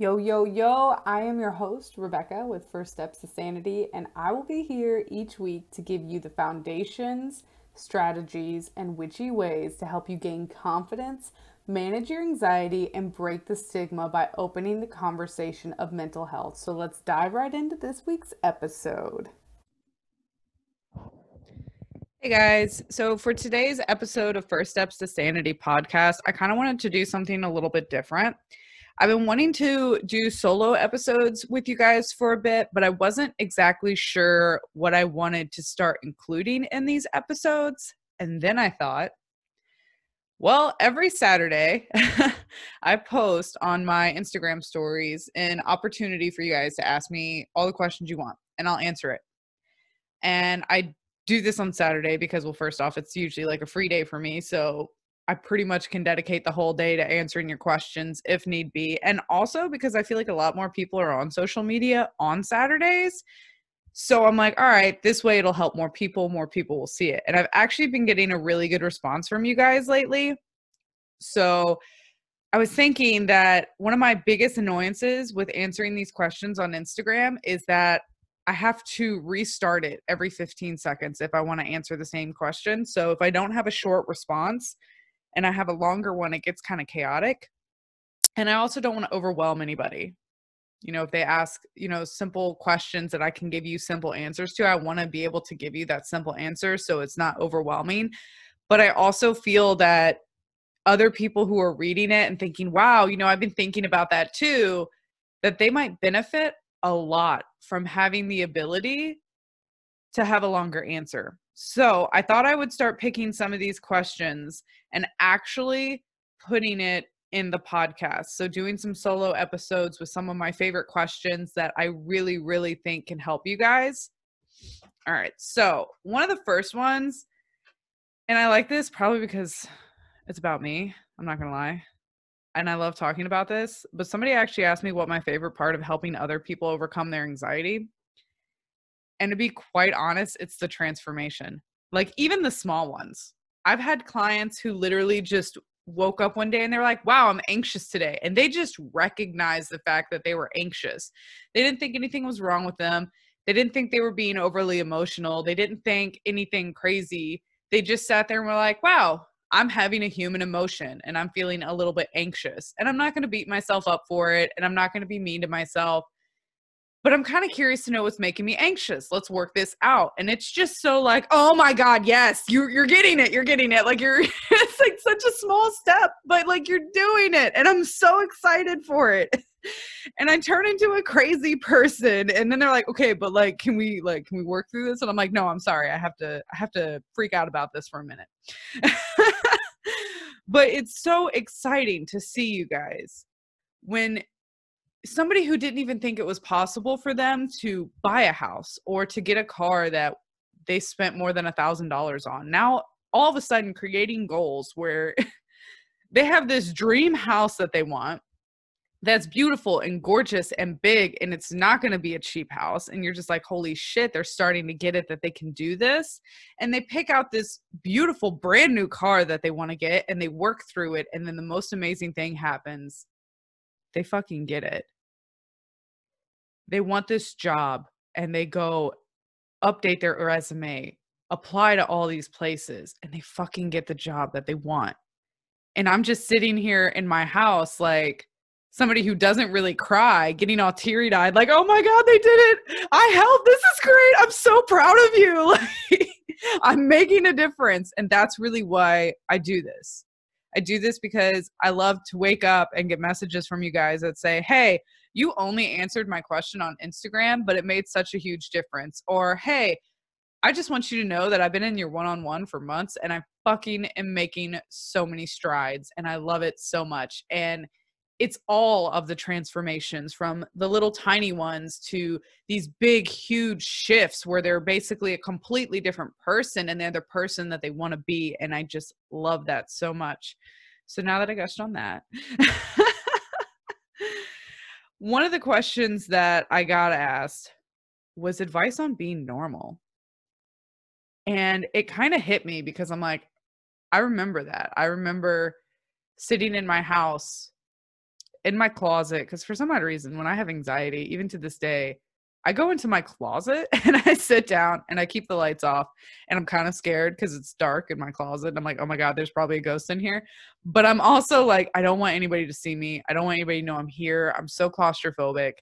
Yo, yo, yo, I am your host, Rebecca, with First Steps to Sanity, and I will be here each week to give you the foundations, strategies, and witchy ways to help you gain confidence, manage your anxiety, and break the stigma by opening the conversation of mental health. So let's dive right into this week's episode. Hey guys, so for today's episode of First Steps to Sanity podcast, I kind of wanted to do something a little bit different. I've been wanting to do solo episodes with you guys for a bit, but I wasn't exactly sure what I wanted to start including in these episodes. And then I thought, well, every Saturday I post on my Instagram stories an opportunity for you guys to ask me all the questions you want, and I'll answer it. And I do this on Saturday because, well, first off, it's usually like a free day for me, so I pretty much can dedicate the whole day to answering your questions if need be. And also because I feel like a lot more people are on social media on Saturdays. So I'm like, all right, this way it'll help more people will see it. And I've actually been getting a really good response from you guys lately. So I was thinking that one of my biggest annoyances with answering these questions on Instagram is that I have to restart it every 15 seconds if I want to answer the same question. So if I don't have a short response and I have a longer one, it gets kind of chaotic. And I also don't want to overwhelm anybody. You know, if they ask, you know, simple questions that I can give you simple answers to, I want to be able to give you that simple answer so it's not overwhelming. But I also feel that other people who are reading it and thinking, wow, you know, I've been thinking about that too, that they might benefit a lot from having the ability to have a longer answer. So I thought I would start picking some of these questions and actually putting it in the podcast. So doing some solo episodes with some of my favorite questions that I really, really think can help you guys. All right. So one of the first ones, and I like this probably because it's about me, I'm not going to lie, and I love talking about this, but somebody actually asked me what my favorite part of helping other people overcome their anxiety. And to be quite honest, it's the transformation. Like even the small ones. I've had clients who literally just woke up one day and they're like, wow, I'm anxious today. And they just recognized the fact that they were anxious. They didn't think anything was wrong with them. They didn't think they were being overly emotional. They didn't think anything crazy. They just sat there and were like, wow, I'm having a human emotion and I'm feeling a little bit anxious. And I'm not going to beat myself up for it. And I'm not going to be mean to myself. But I'm kind of curious to know what's making me anxious. Let's work this out. And it's just so like, oh my God, yes, you're getting it. You're getting it. Like it's like such a small step, but like you're doing it. And I'm so excited for it. And I turn into a crazy person. And then they're like, okay, but like, can we work through this? And I'm like, no, I'm sorry. I have to freak out about this for a minute. But it's so exciting to see you guys when somebody who didn't even think it was possible for them to buy a house or to get a car that they spent more than $1,000 on. Now, all of a sudden creating goals where they have this dream house that they want that's beautiful and gorgeous and big, and it's not going to be a cheap house. And you're just like, holy shit, they're starting to get it that they can do this. And they pick out this beautiful brand new car that they want to get and they work through it. And then the most amazing thing happens. They fucking get it. They want this job and they go update their resume, apply to all these places, and they fucking get the job that they want. And I'm just sitting here in my house like somebody who doesn't really cry, getting all teary-eyed, like, oh my God, they did it. I helped. This is great. I'm so proud of you. Like, I'm making a difference. And that's really why I do this. I do this because I love to wake up and get messages from you guys that say, hey, you only answered my question on Instagram, but it made such a huge difference. Or, hey, I just want you to know that I've been in your one-on-one for months and I fucking am making so many strides and I love it so much. And it's all of the transformations from the little tiny ones to these big, huge shifts where they're basically a completely different person and they're the person that they want to be. And I just love that so much. So now that I gushed on that, one of the questions that I got asked was advice on being normal. And it kind of hit me because I'm like, I remember that. I remember sitting in my house in my closet, because for some odd reason, when I have anxiety, even to this day, I go into my closet and I sit down and I keep the lights off, and I'm kind of scared because it's dark in my closet. And I'm like, oh my God, there's probably a ghost in here. But I'm also like, I don't want anybody to see me. I don't want anybody to know I'm here. I'm so claustrophobic.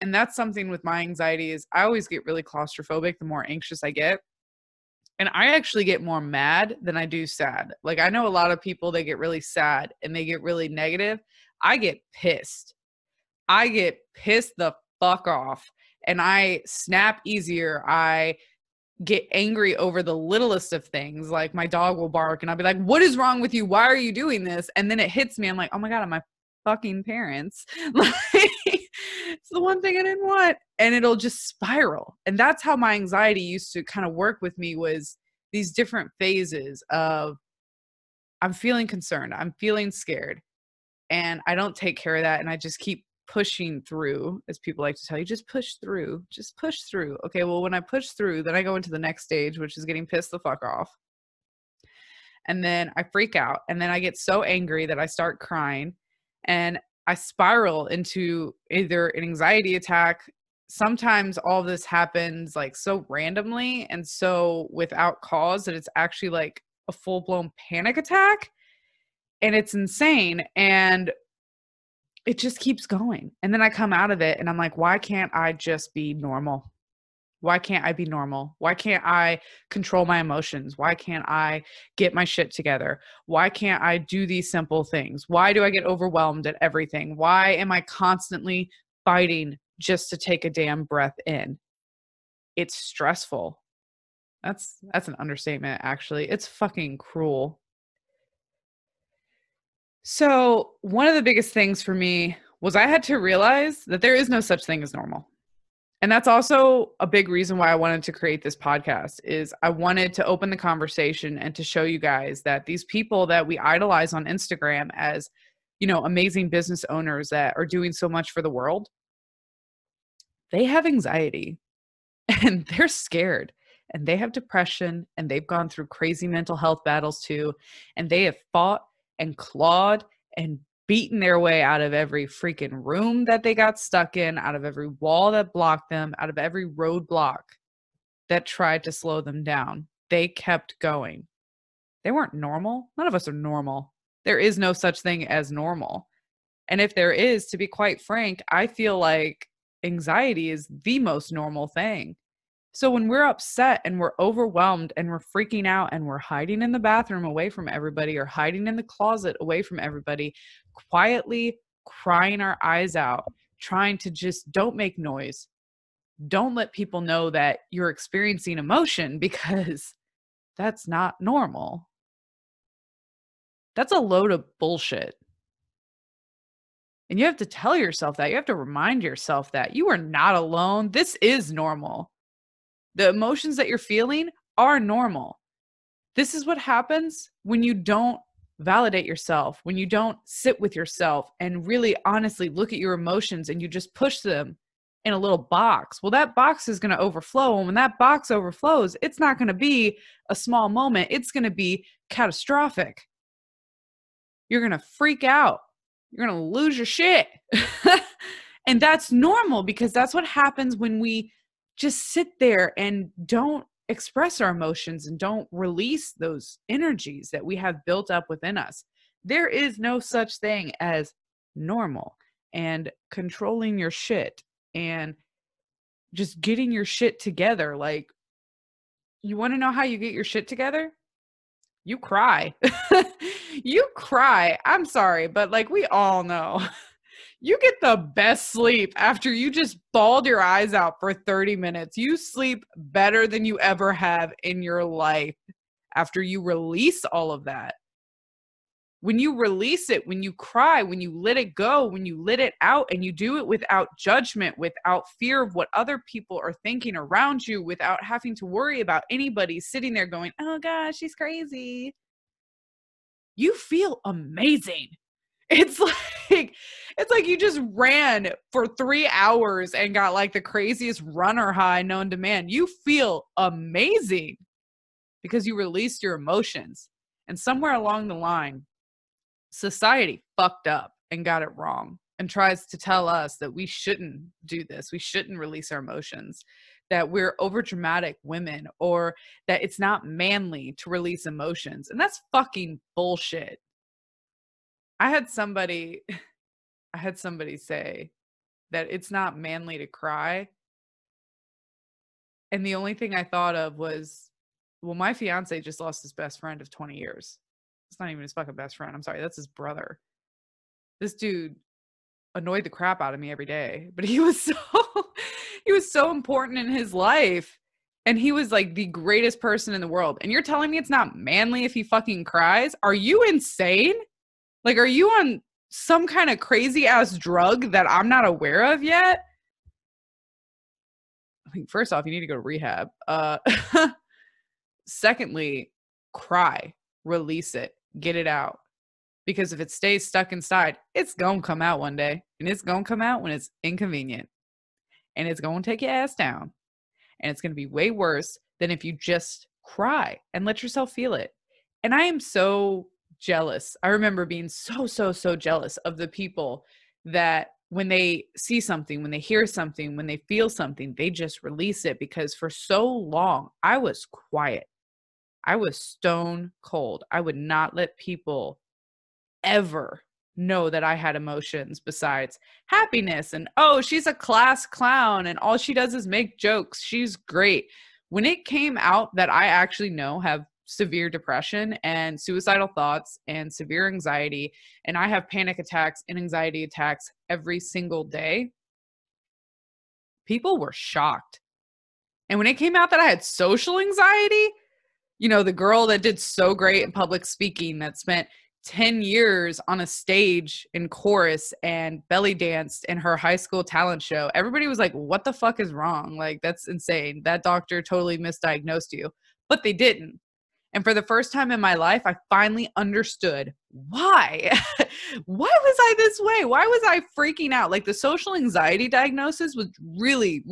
And that's something with my anxiety is I always get really claustrophobic the more anxious I get. And I actually get more mad than I do sad. Like, I know a lot of people, they get really sad and they get really negative. I get pissed. I get pissed the fuck off. And I snap easier. I get angry over the littlest of things. Like, my dog will bark and I'll be like, what is wrong with you? Why are you doing this? And then it hits me. I'm like, oh my God, I'm my fucking parents. Like, it's the one thing I didn't want. And it'll just spiral. And that's how my anxiety used to kind of work with me, was these different phases of I'm feeling concerned, I'm feeling scared, and I don't take care of that. And I just keep pushing through, as people like to tell you, just push through, just push through. Okay, well, when I push through, then I go into the next stage, which is getting pissed the fuck off. And then I freak out. And then I get so angry that I start crying. And I spiral into either an anxiety attack. Sometimes all this happens like so randomly and so without cause that it's actually like a full-blown panic attack, and it's insane, and it just keeps going. And then I come out of it and I'm like, why can't I just be normal? Why can't I be normal? Why can't I control my emotions? Why can't I get my shit together? Why can't I do these simple things? Why do I get overwhelmed at everything? Why am I constantly fighting just to take a damn breath in? It's stressful. That's an understatement, actually. It's fucking cruel. So one of the biggest things for me was I had to realize that there is no such thing as normal. And that's also a big reason why I wanted to create this podcast, is I wanted to open the conversation and to show you guys that these people that we idolize on Instagram as, you know, amazing business owners that are doing so much for the world, they have anxiety and they're scared and they have depression and they've gone through crazy mental health battles too. And they have fought and clawed and beaten their way out of every freaking room that they got stuck in, out of every wall that blocked them, out of every roadblock that tried to slow them down. They kept going. They weren't normal. None of us are normal. There is no such thing as normal. And if there is, to be quite frank, I feel like anxiety is the most normal thing. So when we're upset and we're overwhelmed and we're freaking out and we're hiding in the bathroom away from everybody, or hiding in the closet away from everybody, quietly crying our eyes out, trying to just don't make noise. Don't let people know that you're experiencing emotion, because that's not normal. That's a load of bullshit. And you have to tell yourself that. You have to remind yourself that you are not alone. This is normal. The emotions that you're feeling are normal. This is what happens when you don't validate yourself, when you don't sit with yourself and really honestly look at your emotions and you just push them in a little box. Well, that box is going to overflow. And when that box overflows, it's not going to be a small moment. It's going to be catastrophic. You're going to freak out. You're going to lose your shit. And that's normal, because that's what happens when we just sit there and don't express our emotions and don't release those energies that we have built up within us. There is no such thing as normal, and controlling your shit and just getting your shit together. Like, you want to know how you get your shit together? You cry. You cry. I'm sorry, but like, we all know. You get the best sleep after you just bawled your eyes out for 30 minutes. You sleep better than you ever have in your life after you release all of that. When you release it, when you cry, when you let it go, when you let it out, and you do it without judgment, without fear of what other people are thinking around you, without having to worry about anybody sitting there going, oh gosh, she's crazy. You feel amazing. It's like you just ran for 3 hours and got like the craziest runner high known to man. You feel amazing because you released your emotions. And somewhere along the line, society fucked up and got it wrong. and tries to tell us that we shouldn't do this, we shouldn't release our emotions, that we're overdramatic women, or that it's not manly to release emotions. And that's fucking bullshit. I had somebody say that it's not manly to cry. And the only thing I thought of was, well, my fiance just lost his best friend of 20 years. It's not even his fucking best friend. I'm sorry. That's his brother. This dude annoyed the crap out of me every day, but he was so important in his life. And he was like the greatest person in the world. And you're telling me it's not manly if he fucking cries? Are you insane? Like, are you on some kind of crazy ass drug that I'm not aware of yet? I think first off, you need to go to rehab. Secondly, cry, release it, get it out. Because if it stays stuck inside, it's going to come out one day. And it's going to come out when it's inconvenient. And it's going to take your ass down. And it's going to be way worse than if you just cry and let yourself feel it. And I am so jealous. I remember being so jealous of the people that when they see something, when they hear something, when they feel something, they just release it. Because for so long, I was quiet. I was stone cold. I would not let people ever know that I had emotions besides happiness and, oh, she's a class clown and all she does is make jokes. She's great. When it came out that I actually have severe depression and suicidal thoughts and severe anxiety, and I have panic attacks and anxiety attacks every single day, people were shocked. And when it came out that I had social anxiety, the girl that did so great in public speaking, that spent 10 years on a stage in chorus and belly danced in her high school talent show, everybody was like, what the fuck is wrong? Like, that's insane. That doctor totally misdiagnosed you. But they didn't. And for the first time in my life, I finally understood why. Why was I this way? Why was I freaking out? Like, the social anxiety diagnosis was really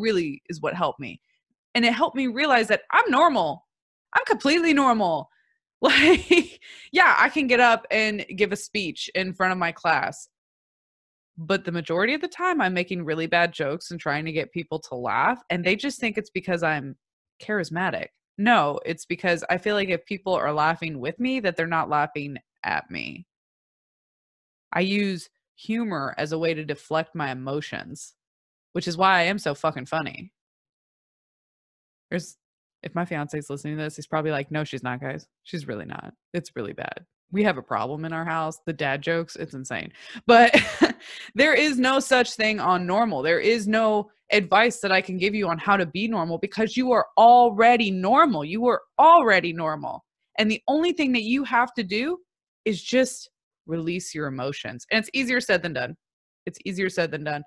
is what helped me. And it helped me realize that I'm normal. I'm completely normal. Like, yeah, I can get up and give a speech in front of my class, but the majority of the time I'm making really bad jokes and trying to get people to laugh, and they just think it's because I'm charismatic. No, it's because I feel like if people are laughing with me, that they're not laughing at me. I use humor as a way to deflect my emotions, which is why I am so fucking funny. If my fiance's listening to this, he's probably like, no, she's not, guys. She's really not. It's really bad. We have a problem in our house. The dad jokes, it's insane. But there is no such thing on normal. There is no advice that I can give you on how to be normal, because you are already normal. You are already normal. And the only thing that you have to do is just release your emotions. And it's easier said than done. It's easier said than done.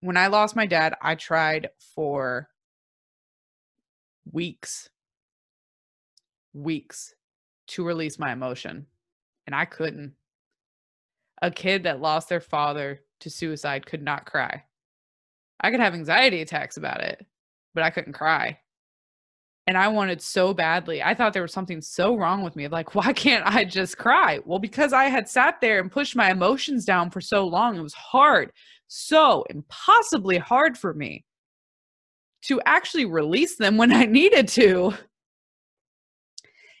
When I lost my dad, I tried for weeks to release my emotion, and I couldn't. A kid that lost their father to suicide could not cry. I could have anxiety attacks about it, but I couldn't cry. And I wanted so badly. I thought there was something so wrong with me. Like, why can't I just cry? Well, because I had sat there and pushed my emotions down for so long. It was hard, so impossibly hard for me to actually release them when I needed to.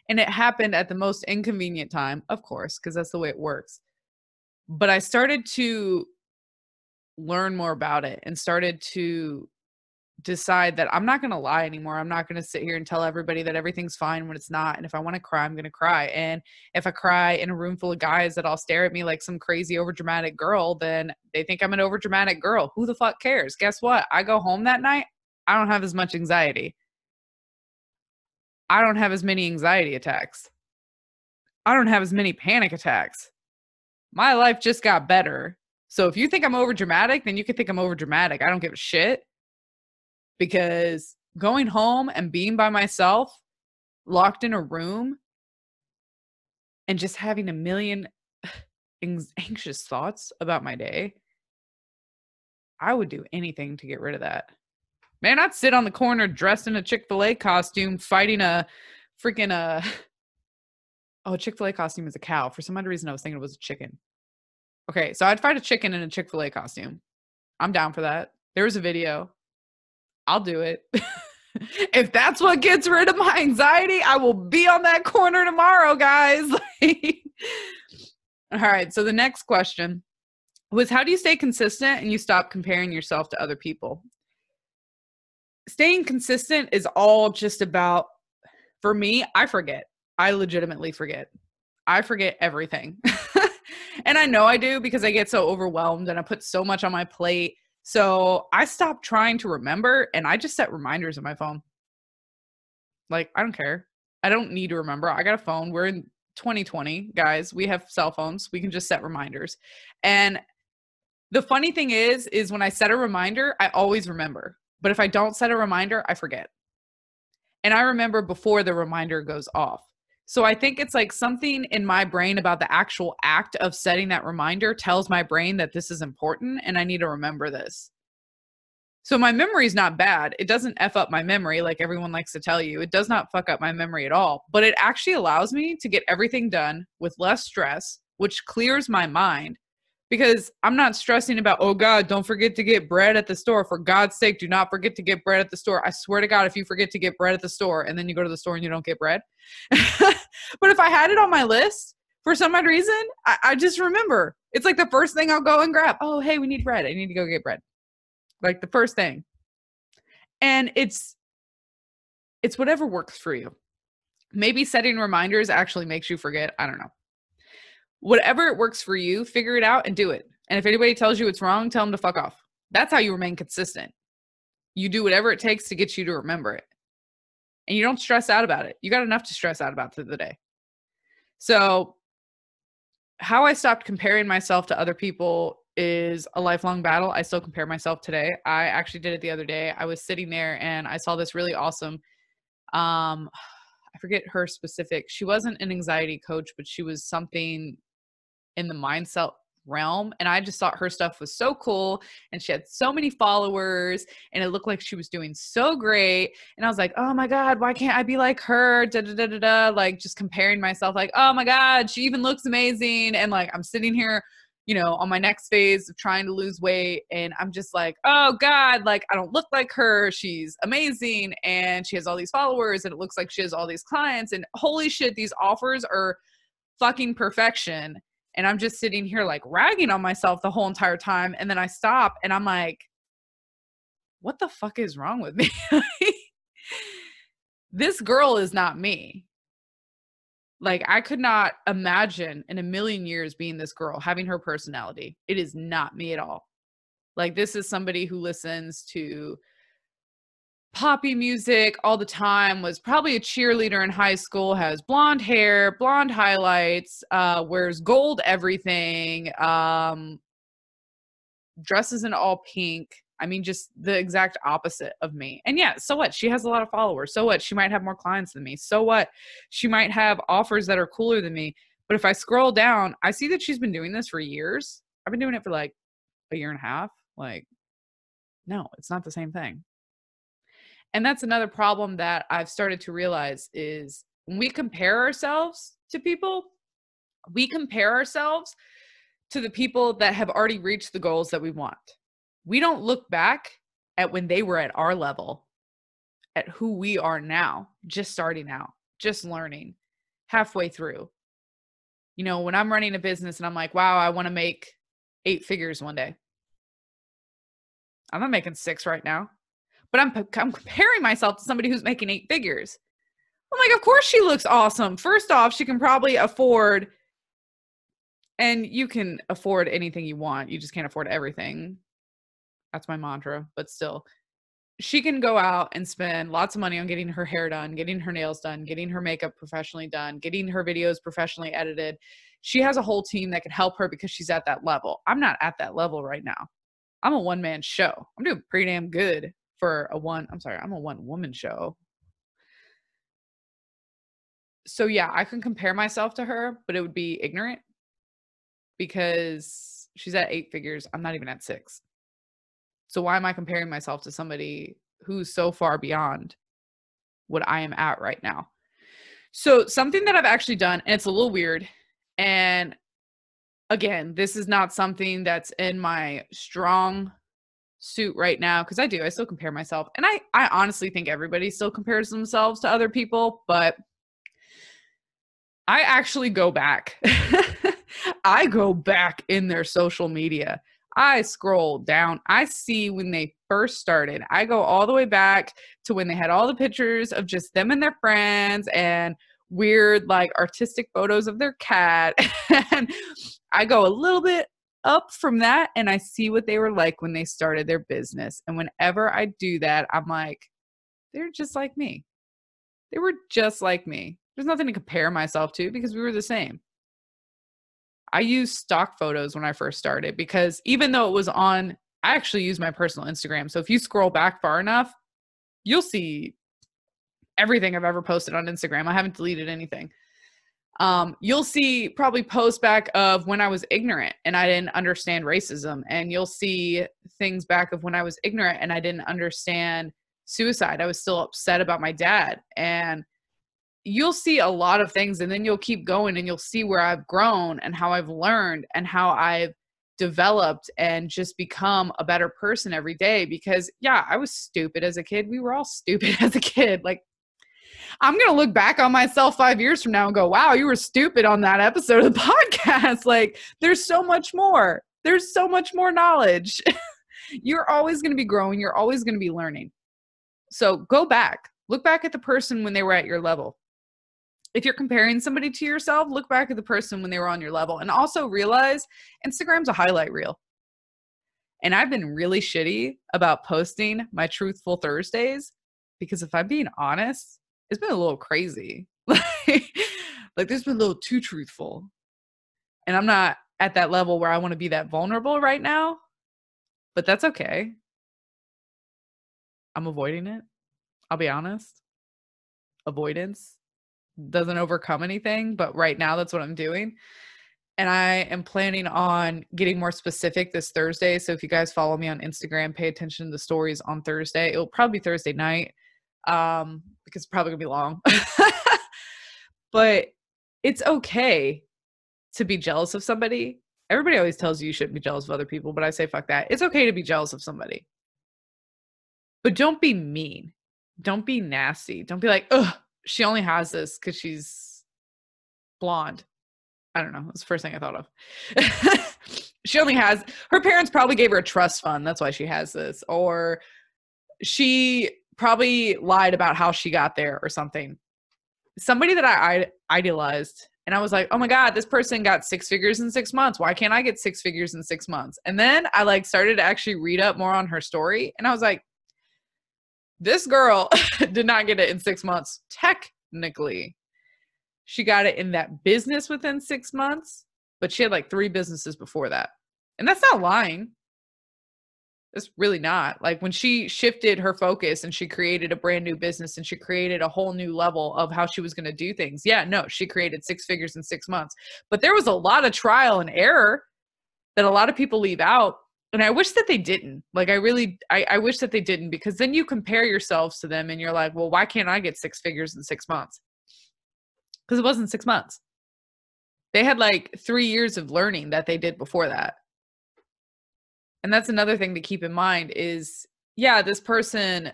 And it happened at the most inconvenient time, of course, because that's the way it works. But I started to learn more about it and started to decide that I'm not going to lie anymore. I'm not going to sit here and tell everybody that everything's fine when it's not. And if I want to cry, I'm going to cry. And if I cry in a room full of guys that all stare at me like some crazy overdramatic girl, then they think I'm an overdramatic girl. Who the fuck cares? Guess what? I go home that night, I don't have as much anxiety. I don't have as many anxiety attacks. I don't have as many panic attacks. My life just got better. So if you think I'm overdramatic, then you can think I'm overdramatic. I don't give a shit. Because going home and being by myself, locked in a room, and just having a million anxious thoughts about my day, I would do anything to get rid of that. Man, I'd sit on the corner dressed in a Chick-fil-A costume fighting a freaking, Chick-fil-A costume is a cow. For some odd reason, I was thinking it was a chicken. Okay, so I'd fight a chicken in a Chick-fil-A costume. I'm down for that. There was a video. I'll do it. If that's what gets rid of my anxiety, I will be on that corner tomorrow, guys. All right, so the next question was, how do you stay consistent and you stop comparing yourself to other people? Staying consistent is all just about, for me, I forget. I legitimately forget. I forget everything. And I know I do because I get so overwhelmed and I put so much on my plate. So I stopped trying to remember and I just set reminders on my phone. Like, I don't care. I don't need to remember. I got a phone. We're in 2020, guys. We have cell phones. We can just set reminders. And the funny thing is when I set a reminder, I always remember. But if I don't set a reminder, I forget. And I remember before the reminder goes off. So I think it's like something in my brain about the actual act of setting that reminder tells my brain that this is important and I need to remember this. So my memory is not bad. It doesn't F up my memory like everyone likes to tell you. It does not fuck up my memory at all, but it actually allows me to get everything done with less stress, which clears my mind because I'm not stressing about, oh God, don't forget to get bread at the store. For God's sake, do not forget to get bread at the store. I swear to God, if you forget to get bread at the store and then you go to the store and you don't get bread. But if I had it on my list, for some odd reason, I just remember. It's like the first thing I'll go and grab. Oh, hey, we need bread. I need to go get bread. Like the first thing. And it's whatever works for you. Maybe setting reminders actually makes you forget. I don't know. Whatever it works for you, figure it out and do it. And if anybody tells you it's wrong, tell them to fuck off. That's how you remain consistent. You do whatever it takes to get you to remember it. And you don't stress out about it. You got enough to stress out about through the day. So how I stopped comparing myself to other people is a lifelong battle. I still compare myself today. I actually did it the other day. I was sitting there and I saw this really awesome, I forget her specific, she wasn't an anxiety coach, but she was something in the mindset realm. And I just thought her stuff was so cool. And she had so many followers and it looked like she was doing so great. And I was like, oh my God, why can't I be like her? Da, da, da, da, da. Like just comparing myself like, oh my God, she even looks amazing. And like, I'm sitting here, you know, on my next phase of trying to lose weight. And I'm just like, oh God, like I don't look like her. She's amazing. And she has all these followers and it looks like she has all these clients and holy shit, these offers are fucking perfection. And I'm just sitting here like ragging on myself the whole entire time. And then I stop and I'm like, what the fuck is wrong with me? This girl is not me. Like I could not imagine in a million years being this girl, having her personality. It is not me at all. Like this is somebody who listens to poppy music all the time, was probably a cheerleader in high school, has blonde hair, blonde highlights, wears gold everything, dresses in all pink. I mean, just the exact opposite of me. And yeah, so what? She has a lot of followers. So what? She might have more clients than me. So what? She might have offers that are cooler than me. But if I scroll down, I see that she's been doing this for years. I've been doing it for like a year and a half. Like, no, it's not the same thing. And that's another problem that I've started to realize is when we compare ourselves to people, we compare ourselves to the people that have already reached the goals that we want. We don't look back at when they were at our level, at who we are now, just starting out, just learning, halfway through. You know, when I'm running a business and I'm like, wow, I want to make 8 figures one day. I'm not making 6 right now. But I'm comparing myself to somebody who's making 8 figures. I'm like, of course she looks awesome. First off, she can probably afford, and you can afford anything you want. You just can't afford everything. That's my mantra, but still. She can go out and spend lots of money on getting her hair done, getting her nails done, getting her makeup professionally done, getting her videos professionally edited. She has a whole team that can help her because she's at that level. I'm not at that level right now. I'm a one-man show. I'm doing pretty damn good. I'm a one-woman show. So yeah, I can compare myself to her, but it would be ignorant because she's at 8 figures. I'm not even at 6. So why am I comparing myself to somebody who's so far beyond what I am at right now? So something that I've actually done, and it's a little weird, and again, this is not something that's in my strong suit right now, because I still compare myself. And I honestly think everybody still compares themselves to other people, but I actually go back. I go back in their social media. I scroll down. I see when they first started. I go all the way back to when they had all the pictures of just them and their friends and weird, like, artistic photos of their cat. And I go a little bit up from that, and I see what they were like when they started their business. And whenever I do that, I'm like, they're just like me. They were just like me. There's nothing to compare myself to because we were the same. I used stock photos when I first started, because even though it was on, I actually use my personal Instagram. So if you scroll back far enough, you'll see everything I've ever posted on Instagram. I haven't deleted anything. You'll see probably posts back of when I was ignorant and I didn't understand racism. And you'll see things back of when I was ignorant and I didn't understand suicide. I was still upset about my dad. And you'll see a lot of things, and then you'll keep going and you'll see where I've grown and how I've learned and how I've developed and just become a better person every day. Because yeah, I was stupid as a kid. We were all stupid as a kid. Like, I'm going to look back on myself 5 years from now and go, wow, you were stupid on that episode of the podcast. Like, there's so much more. There's so much more knowledge. You're always going to be growing. You're always going to be learning. So go back, look back at the person when they were at your level. If you're comparing somebody to yourself, look back at the person when they were on your level. And also realize Instagram's a highlight reel. And I've been really shitty about posting my Truthful Thursdays because, if I'm being honest, it's been a little crazy. Like there's been a little too truthful. And I'm not at that level where I want to be that vulnerable right now, but that's okay. I'm avoiding it. I'll be honest. Avoidance doesn't overcome anything, but right now that's what I'm doing. And I am planning on getting more specific this Thursday. So if you guys follow me on Instagram, pay attention to the stories on Thursday. It'll probably be Thursday night, because it's probably gonna be long. But it's okay to be jealous of somebody. Everybody always tells you you shouldn't be jealous of other people, but I say fuck that. It's okay to be jealous of somebody. But don't be mean. Don't be nasty. Don't be like, ugh, she only has this because she's blonde. I don't know. That's the first thing I thought of. She only has, her parents probably gave her a trust fund. That's why she has this. Or she probably lied about how she got there or something. Somebody that I idealized, and I was like, oh my God, this person got 6 figures in 6 months. Why can't I get 6 figures in 6 months? And then I like started to actually read up more on her story. And I was like, this girl did not get it in 6 months. Technically, she got it in that business within 6 months, but she had like 3 businesses before that. And that's not lying. It's really not. Like, when she shifted her focus and she created a brand new business and she created a whole new level of how she was going to do things. Yeah, no, she created 6 figures in 6 months, but there was a lot of trial and error that a lot of people leave out. And I wish that they didn't. Like, I wish that they didn't, because then you compare yourselves to them and you're like, well, why can't I get 6 figures in 6 months? Because it wasn't 6 months. They had like 3 years of learning that they did before that. And that's another thing to keep in mind is, yeah, this person,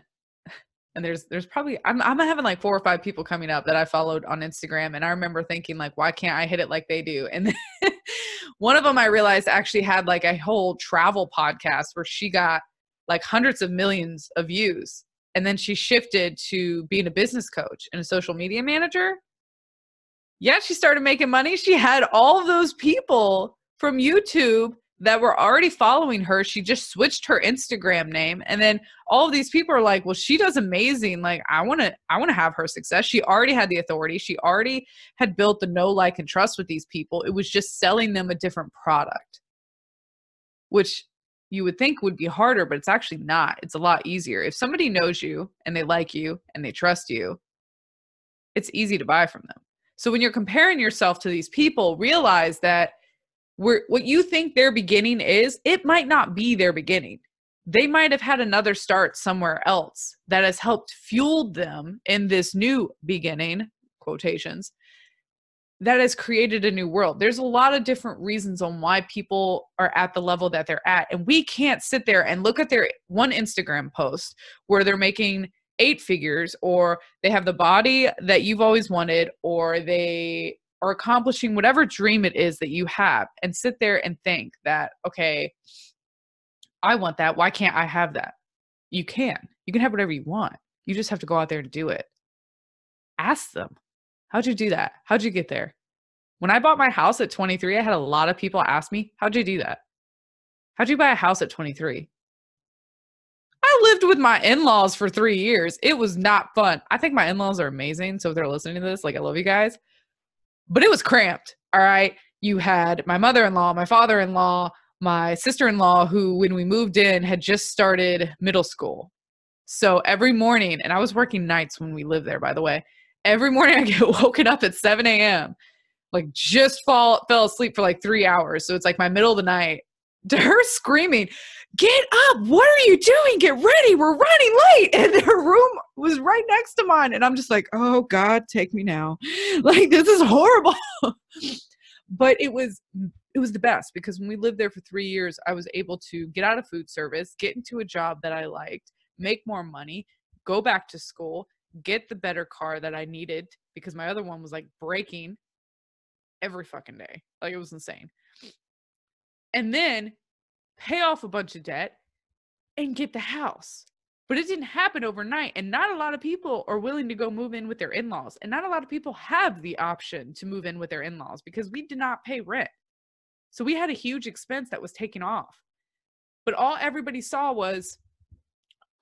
and there's probably, I'm having like 4 or 5 people coming up that I followed on Instagram. And I remember thinking like, why can't I hit it like they do? And then one of them I realized actually had like a whole travel podcast where she got like hundreds of millions of views. And then she shifted to being a business coach and a social media manager. Yeah, she started making money. She had all of those people from YouTube that were already following her. She just switched her Instagram name. And then all of these people are like, well, she does amazing. Like, I want to have her success. She already had the authority. She already had built the know, like, and trust with these people. It was just selling them a different product, which you would think would be harder, but it's actually not. It's a lot easier. If somebody knows you and they like you and they trust you, it's easy to buy from them. So when you're comparing yourself to these people, realize that what you think their beginning is, it might not be their beginning. They might have had another start somewhere else that has helped fuel them in this new beginning, quotations, that has created a new world. There's a lot of different reasons on why people are at the level that they're at. And we can't sit there and look at their one Instagram post where they're making 8 figures, or they have the body that you've always wanted, or they are accomplishing whatever dream it is that you have, and sit there and think that, okay, I want that. Why can't I have that? You can. You can have whatever you want. You just have to go out there and do it. Ask them, how'd you do that? How'd you get there? When I bought my house at 23, I had a lot of people ask me, how'd you do that? How'd you buy a house at 23? I lived with my in-laws for 3 years. It was not fun. I think my in-laws are amazing. So if they're listening to this, like, I love you guys, but it was cramped. All right. You had my mother-in-law, my father-in-law, my sister-in-law, who, when we moved in, had just started middle school. So every morning, and I was working nights when we lived there, by the way, every morning I get woken up at 7 a.m., like just fell asleep for like 3 hours. So it's like my middle of the night to her screaming, get up, what are you doing? Get ready, we're running late. And her room was right next to mine. And I'm just like, oh God, take me now. Like, this is horrible. But it was the best, because when we lived there for 3 years, I was able to get out of food service, get into a job that I liked, make more money, go back to school, get the better car that I needed, because my other one was like breaking every fucking day. Like, it was insane. And then pay off a bunch of debt and get the house. But it didn't happen overnight. And not a lot of people are willing to go move in with their in-laws. And not a lot of people have the option to move in with their in-laws, because we did not pay rent. So we had a huge expense that was taken off. But all everybody saw was,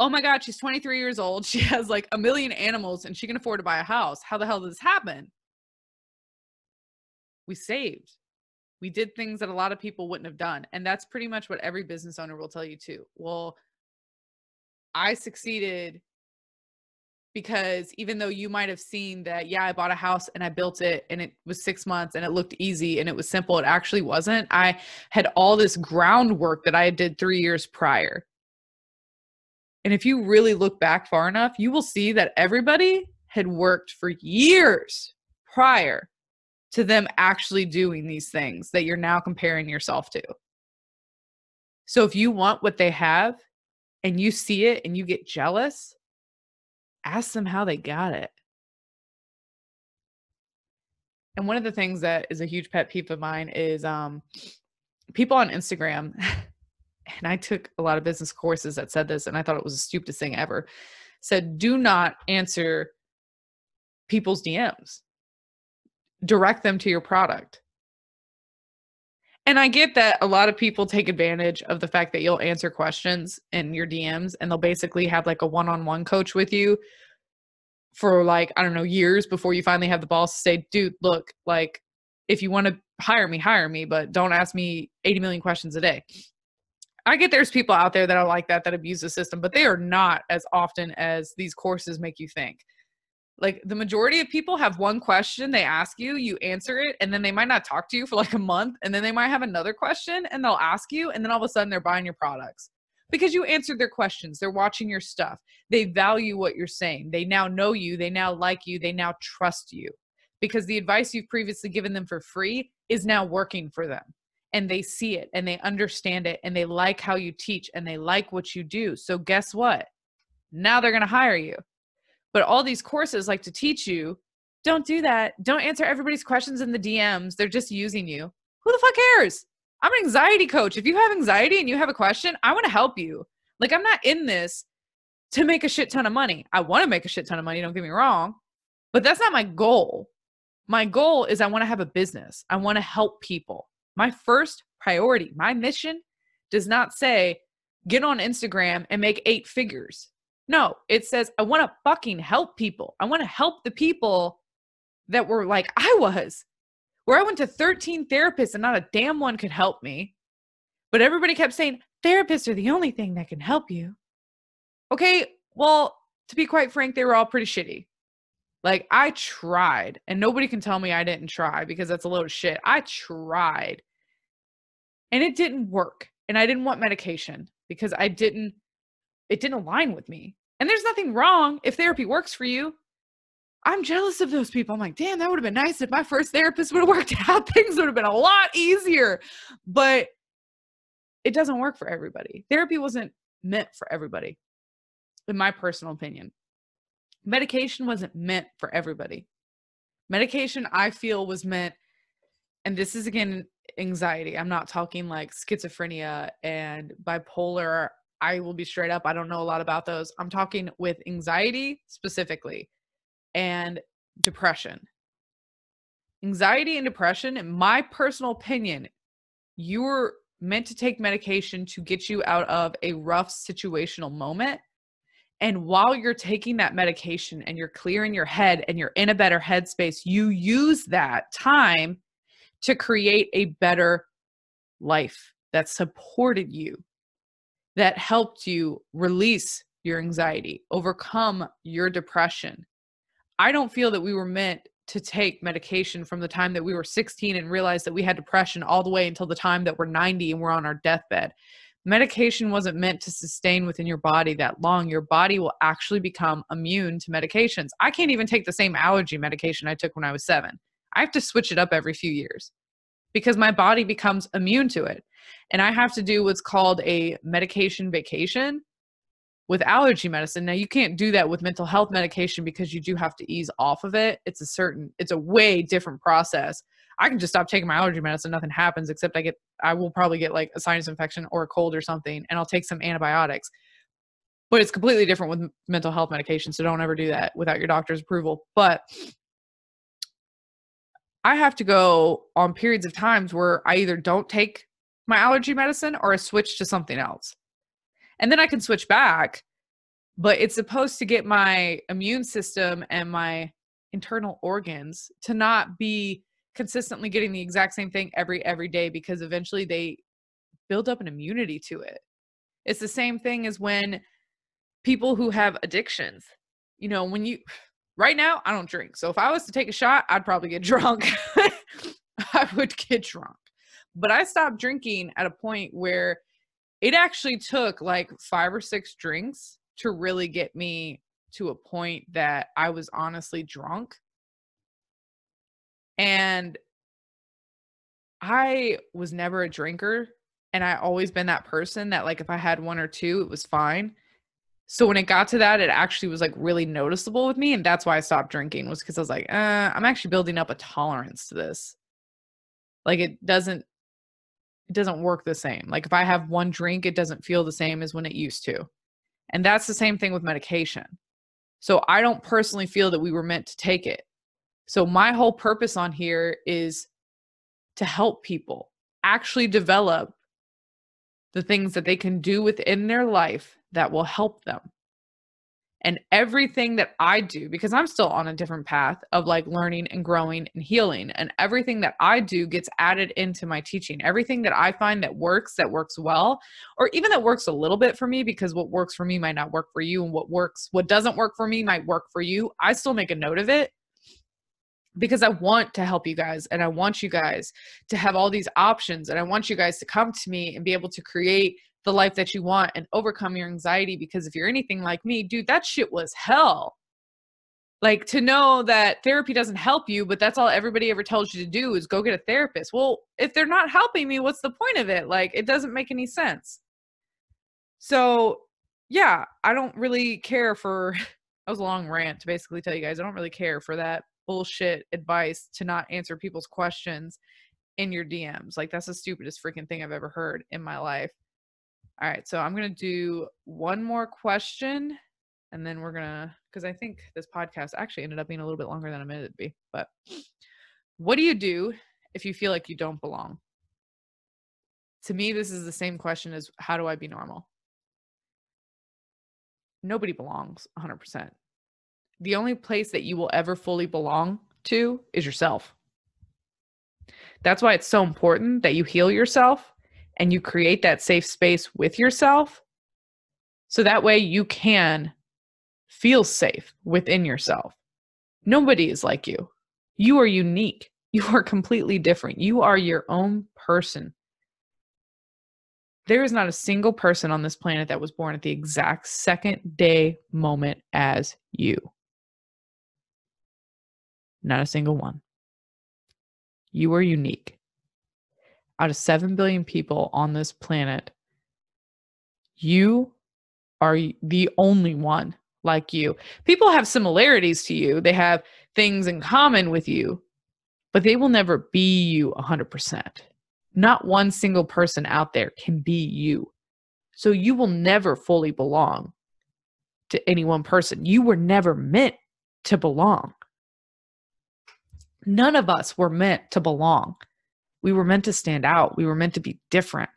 oh my God, she's 23 years old. She has like a million animals and she can afford to buy a house. How the hell did this happen? We saved. We did things that a lot of people wouldn't have done. And that's pretty much what every business owner will tell you too. Well, I succeeded because, even though you might've seen that, yeah, I bought a house and I built it and it was 6 months and it looked easy and it was simple, it actually wasn't. I had all this groundwork that I did 3 years prior. And if you really look back far enough, you will see that everybody had worked for years prior to them actually doing these things that you're now comparing yourself to. So if you want what they have and you see it and you get jealous, ask them how they got it. And one of the things that is a huge pet peeve of mine is people on Instagram. And I took a lot of business courses that said this, and I thought it was the stupidest thing ever, said, do not answer people's DMs. Direct them to your product. And I get that a lot of people take advantage of the fact that you'll answer questions in your DMs, and they'll basically have like a one-on-one coach with you for like, I don't know, years before you finally have the balls to say, dude, look, like, if you want to hire me, but don't ask me 80 million questions a day. I get there's people out there that are like that abuse the system, but they are not as often as these courses make you think. Like, the majority of people have one question they ask you, you answer it, and then they might not talk to you for like a month, and then they might have another question and they'll ask you, and then all of a sudden they're buying your products because you answered their questions. They're watching your stuff. They value what you're saying. They now know you. They now like you. They now trust you, because the advice you've previously given them for free is now working for them. And they see it and they understand it and they like how you teach and they like what you do. So guess what? Now they're going to hire you. But all these courses like to teach you, don't do that. Don't answer everybody's questions in the DMs. They're just using you. Who the fuck cares? I'm an anxiety coach. If you have anxiety and you have a question, I want to help you. Like, I'm not in this to make a shit ton of money. I want to make a shit ton of money, don't get me wrong, but that's not my goal. My goal is I want to have a business. I want to help people. My first priority, my mission does not say get on Instagram and make 8 figures. No, it says I want to fucking help people. I want to help the people that were like I was, where I went to 13 therapists and not a damn one could help me. But everybody kept saying, therapists are the only thing that can help you. Okay, well, to be quite frank, they were all pretty shitty. Like, I tried, and nobody can tell me I didn't try, because that's a load of shit. I tried and it didn't work. And I didn't want medication because it didn't align with me. And there's nothing wrong if therapy works for you. I'm jealous of those people. I'm like, damn, that would have been nice if my first therapist would have worked out. Things would have been a lot easier. But it doesn't work for everybody. Therapy wasn't meant for everybody, in my personal opinion. Medication wasn't meant for everybody. Medication, I feel, was meant, and this is, again, anxiety. I'm not talking like schizophrenia and bipolar. I will be straight up, I don't know a lot about those. I'm talking with anxiety specifically and depression. Anxiety and depression, in my personal opinion, you're meant to take medication to get you out of a rough situational moment. And while you're taking that medication and you're clearing your head and you're in a better headspace, you use that time to create a better life that supported you, that helped you release your anxiety, overcome your depression. I don't feel that we were meant to take medication from the time that we were 16 and realized that we had depression all the way until the time that we're 90 and we're on our deathbed. Medication wasn't meant to sustain within your body that long. Your body will actually become immune to medications. I can't even take the same allergy medication I took when I was 7. I have to switch it up every few years because my body becomes immune to it. And I have to do what's called a medication vacation with allergy medicine. Now, you can't do that with mental health medication because you do have to ease off of it. It's a way different process. I can just stop taking my allergy medicine. Nothing happens except I will probably get like a sinus infection or a cold or something, and I'll take some antibiotics. But it's completely different with mental health medication, so don't ever do that without your doctor's approval. But I have to go on periods of times where I either don't take my allergy medicine or I switch to something else. And then I can switch back, but it's supposed to get my immune system and my internal organs to not be consistently getting the exact same thing every day, because eventually they build up an immunity to it. It's the same thing as when people who have addictions, you know, right now, I don't drink. So if I was to take a shot, I'd probably get drunk. I would get drunk. But I stopped drinking at a point where it actually took like 5 or 6 drinks to really get me to a point that I was honestly drunk. And I was never a drinker. And I always been that person that, like, if I had 1 or 2, it was fine. So when it got to that, it actually was like really noticeable with me. And that's why I stopped drinking, was because I was like, I'm actually building up a tolerance to this. Like, it doesn't work the same. Like, if I have 1 drink, it doesn't feel the same as when it used to. And that's the same thing with medication. So I don't personally feel that we were meant to take it. So my whole purpose on here is to help people actually develop the things that they can do within their life that will help them. And everything that I do, because I'm still on a different path of like learning and growing and healing, and everything that I do gets added into my teaching. Everything that I find that works well, or even that works a little bit for me, because what works for me might not work for you, and what doesn't work for me might work for you. I still make a note of it because I want to help you guys, and I want you guys to have all these options, and I want you guys to come to me and be able to create the life that you want and overcome your anxiety. Because if you're anything like me, dude, that shit was hell. Like, to know that therapy doesn't help you, but that's all everybody ever tells you to do is go get a therapist. Well, if they're not helping me, what's the point of it? Like, it doesn't make any sense. So yeah, I don't really care for, that was a long rant to basically tell you guys, I don't really care for that bullshit advice to not answer people's questions in your DMs. Like, that's the stupidest freaking thing I've ever heard in my life. All right, so I'm going to do one more question, and then we're going to, because I think this podcast actually ended up being a little bit longer than I meant it to be, but what do you do if you feel like you don't belong? To me, this is the same question as how do I be normal? Nobody belongs 100%. The only place that you will ever fully belong to is yourself. That's why it's so important that you heal yourself and you create that safe space with yourself, so that way you can feel safe within yourself. Nobody is like you. You are unique. You are completely different. You are your own person. There is not a single person on this planet that was born at the exact second day moment as you. Not a single one. You are unique. Out of 7 billion people on this planet, you are the only one like you. People have similarities to you. They have things in common with you, but they will never be you 100%. Not one single person out there can be you. So you will never fully belong to any one person. You were never meant to belong. None of us were meant to belong. We were meant to stand out. We were meant to be different.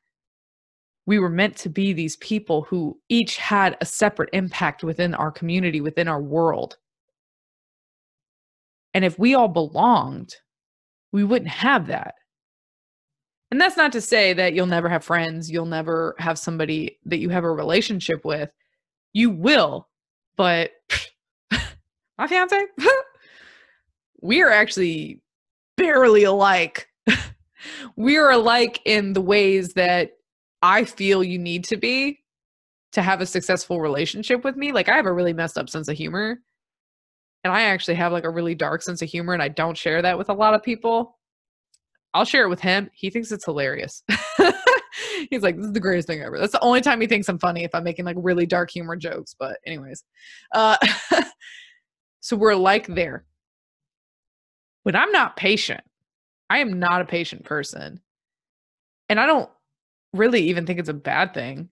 We were meant to be these people who each had a separate impact within our community, within our world. And if we all belonged, we wouldn't have that. And that's not to say that you'll never have friends, you'll never have somebody that you have a relationship with. You will, but my fiance, we are actually barely alike. We are alike in the ways that I feel you need to be to have a successful relationship with me. Like, I have a really messed up sense of humor, and I actually have like a really dark sense of humor, and I don't share that with a lot of people. I'll share it with him. He thinks it's hilarious. He's like, this is the greatest thing ever. That's the only time he thinks I'm funny, if I'm making like really dark humor jokes. But anyways, so we're alike there. But I'm not patient. I am not a patient person. And I don't really even think it's a bad thing,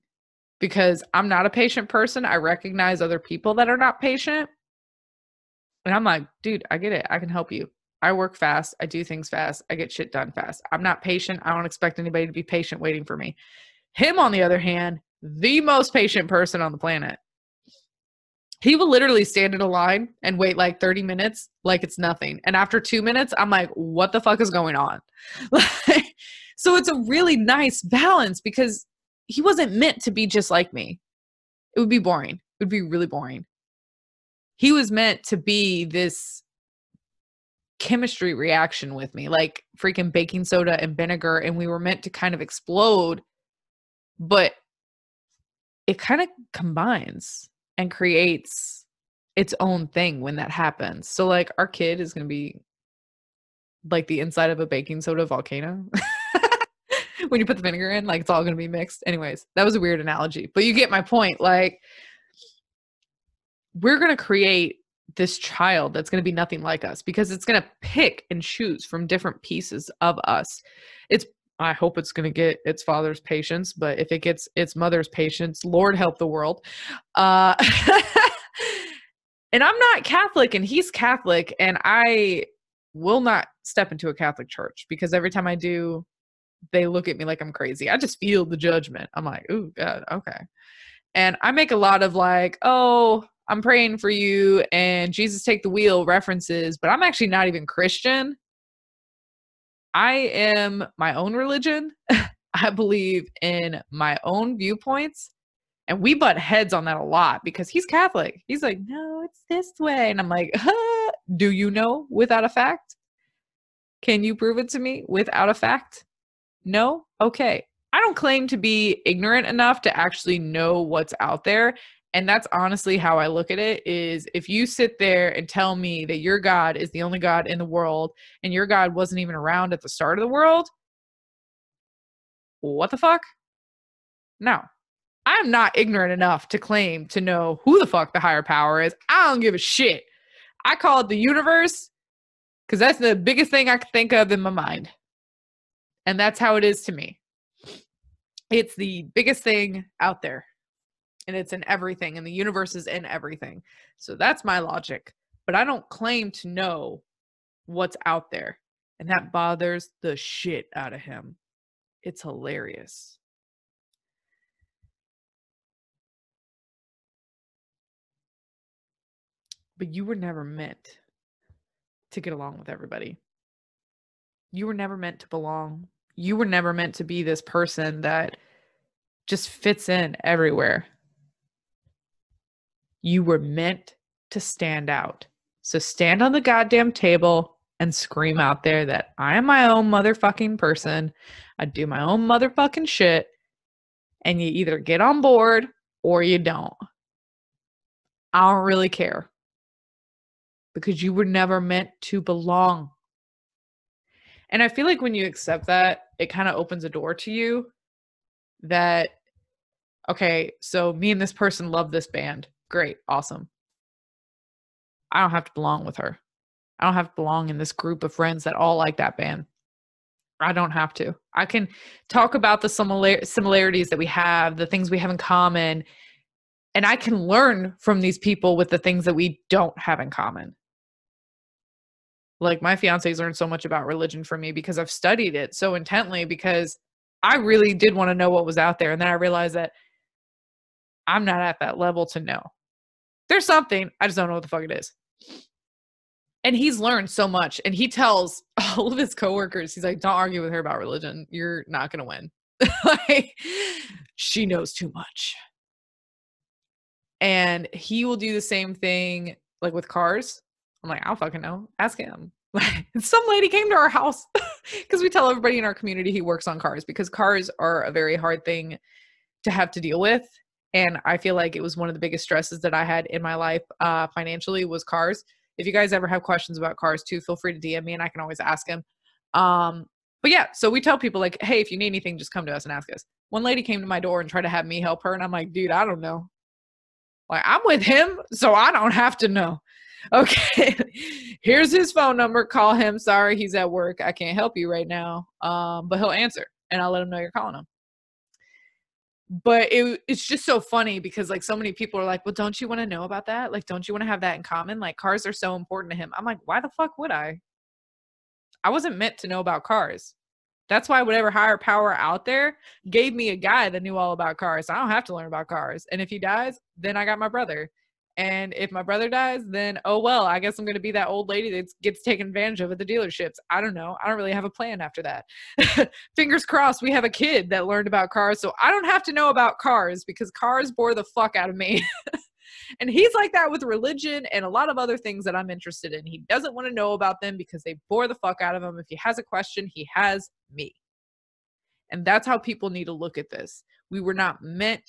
because I'm not a patient person. I recognize other people that are not patient. And I'm like, dude, I get it. I can help you. I work fast. I do things fast. I get shit done fast. I'm not patient. I don't expect anybody to be patient waiting for me. Him, on the other hand, the most patient person on the planet. He will literally stand in a line and wait like 30 minutes like it's nothing. And after 2 minutes, I'm like, what the fuck is going on? So it's a really nice balance, because he wasn't meant to be just like me. It would be boring. It would be really boring. He was meant to be this chemistry reaction with me, like freaking baking soda and vinegar, and we were meant to kind of explode, but it kind of combines and creates its own thing when that happens. So like, our kid is going to be like the inside of a baking soda volcano. When you put the vinegar in, like, it's all going to be mixed. Anyways, that was a weird analogy, but you get my point. Like, we're going to create this child that's going to be nothing like us, because it's going to pick and choose from different pieces of us. I hope it's going to get its father's patience, but if it gets its mother's patience, Lord help the world. And I'm not Catholic, and he's Catholic, and I will not step into a Catholic church, because every time I do, they look at me like I'm crazy. I just feel the judgment. I'm like, ooh, God, okay. And I make a lot of like, oh, I'm praying for you and Jesus take the wheel references, but I'm actually not even Christian. I am my own religion. I believe in my own viewpoints. And we butt heads on that a lot, because he's Catholic. He's like, no, it's this way. And I'm like, huh? Do you know without a fact? Can you prove it to me without a fact? No? Okay. I don't claim to be ignorant enough to actually know what's out there. And that's honestly how I look at it, is if you sit there and tell me that your God is the only God in the world, and your God wasn't even around at the start of the world, what the fuck? No. I'm not ignorant enough to claim to know who the fuck the higher power is. I don't give a shit. I call it the universe, because that's the biggest thing I can think of in my mind. And that's how it is to me. It's the biggest thing out there. And it's in everything, and the universe is in everything. So that's my logic. But I don't claim to know what's out there. And that bothers the shit out of him. It's hilarious. But you were never meant to get along with everybody. You were never meant to belong. You were never meant to be this person that just fits in everywhere. You were meant to stand out. So stand on the goddamn table and scream out there that I am my own motherfucking person. I do my own motherfucking shit. And you either get on board or you don't. I don't really care. because you were never meant to belong. And I feel like when you accept that, it kind of opens a door to you that, okay, so me and this person love this band. Great. Awesome. I don't have to belong with her. I don't have to belong in this group of friends that all like that band. I don't have to. I can talk about the similarities that we have, the things we have in common, and I can learn from these people with the things that we don't have in common. Like, my fiance's learned so much about religion from me because I've studied it so intently, because I really did want to know what was out there. And then I realized that I'm not at that level to know. There's something, I just don't know what the fuck it is. And he's learned so much. And he tells all of his coworkers, he's like, don't argue with her about religion. You're not going to win. Like, she knows too much. And he will do the same thing, like with cars. I'm like, I don't fucking know. Ask him. Some lady came to our house because we tell everybody in our community he works on cars, because cars are a very hard thing to have to deal with. And I feel like it was one of the biggest stresses that I had in my life financially was cars. If you guys ever have questions about cars too, feel free to DM me and I can always ask him. But yeah, so we tell people like, hey, if you need anything, just come to us and ask us. One lady came to my door and tried to have me help her. And I'm like, dude, I don't know. Like, I'm with him, so I don't have to know. Okay, here's his phone number. Call him. Sorry, he's at work. I can't help you right now. But he'll answer, and I'll let him know you're calling him. But it's just so funny because, like, so many people are like, well, don't you want to know about that? Like, don't you want to have that in common? Like, cars are so important to him. I'm like, why the fuck would I? I wasn't meant to know about cars. That's why whatever higher power out there gave me a guy that knew all about cars. I don't have to learn about cars. And if he dies, then I got my brother. And if my brother dies, then, oh, well, I guess I'm going to be that old lady that gets taken advantage of at the dealerships. I don't know. I don't really have a plan after that. Fingers crossed we have a kid that learned about cars, so I don't have to know about cars because cars bore the fuck out of me. And he's like that with religion and a lot of other things that I'm interested in. He doesn't want to know about them because they bore the fuck out of him. If he has a question, he has me. And that's how people need to look at this. We were not meant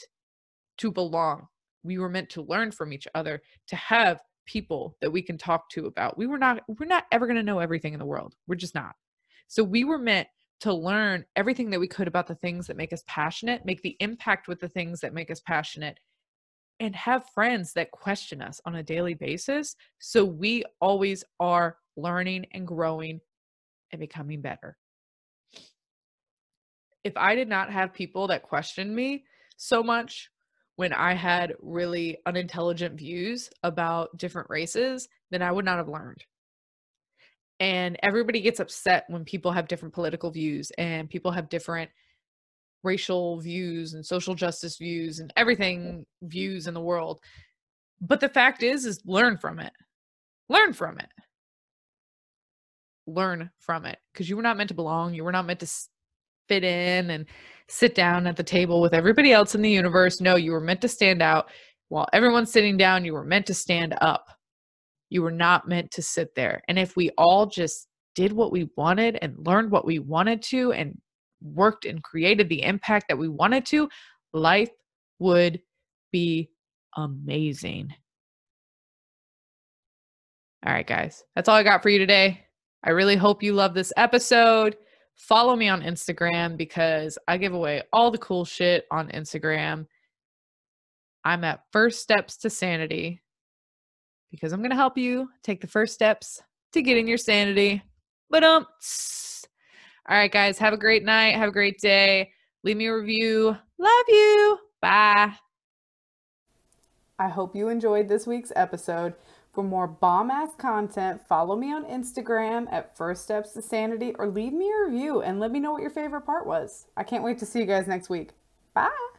to belong. We were meant to learn from each other, to have people that we can talk to about. We're not ever going to know everything in the world. We're just not. So we were meant to learn everything that we could about the things that make us passionate, make the impact with the things that make us passionate, and have friends that question us on a daily basis. So we always are learning and growing and becoming better. If I did not have people that questioned me so much, when I had really unintelligent views about different races, then I would not have learned. And everybody gets upset when people have different political views and people have different racial views and social justice views and everything views in the world. But the fact is learn from it. Learn from it. Learn from it. Because you were not meant to belong. You were not meant to fit in and sit down at the table with everybody else in the universe. No, you were meant to stand out. While everyone's sitting down, you were meant to stand up. You were not meant to sit there. And if we all just did what we wanted and learned what we wanted to and worked and created the impact that we wanted to, life would be amazing. All right, guys, that's all I got for you today. I really hope you love this episode. Follow me on Instagram because I give away all the cool shit on Instagram. I'm at First Steps to Sanity because I'm going to help you take the first steps to getting your sanity. Ba-dum. All right, guys. Have a great night. Have a great day. Leave me a review. Love you. Bye. I hope you enjoyed this week's episode. For more bomb-ass content, follow me on Instagram at First Steps to Sanity, or leave me a review and let me know what your favorite part was. I can't wait to see you guys next week. Bye!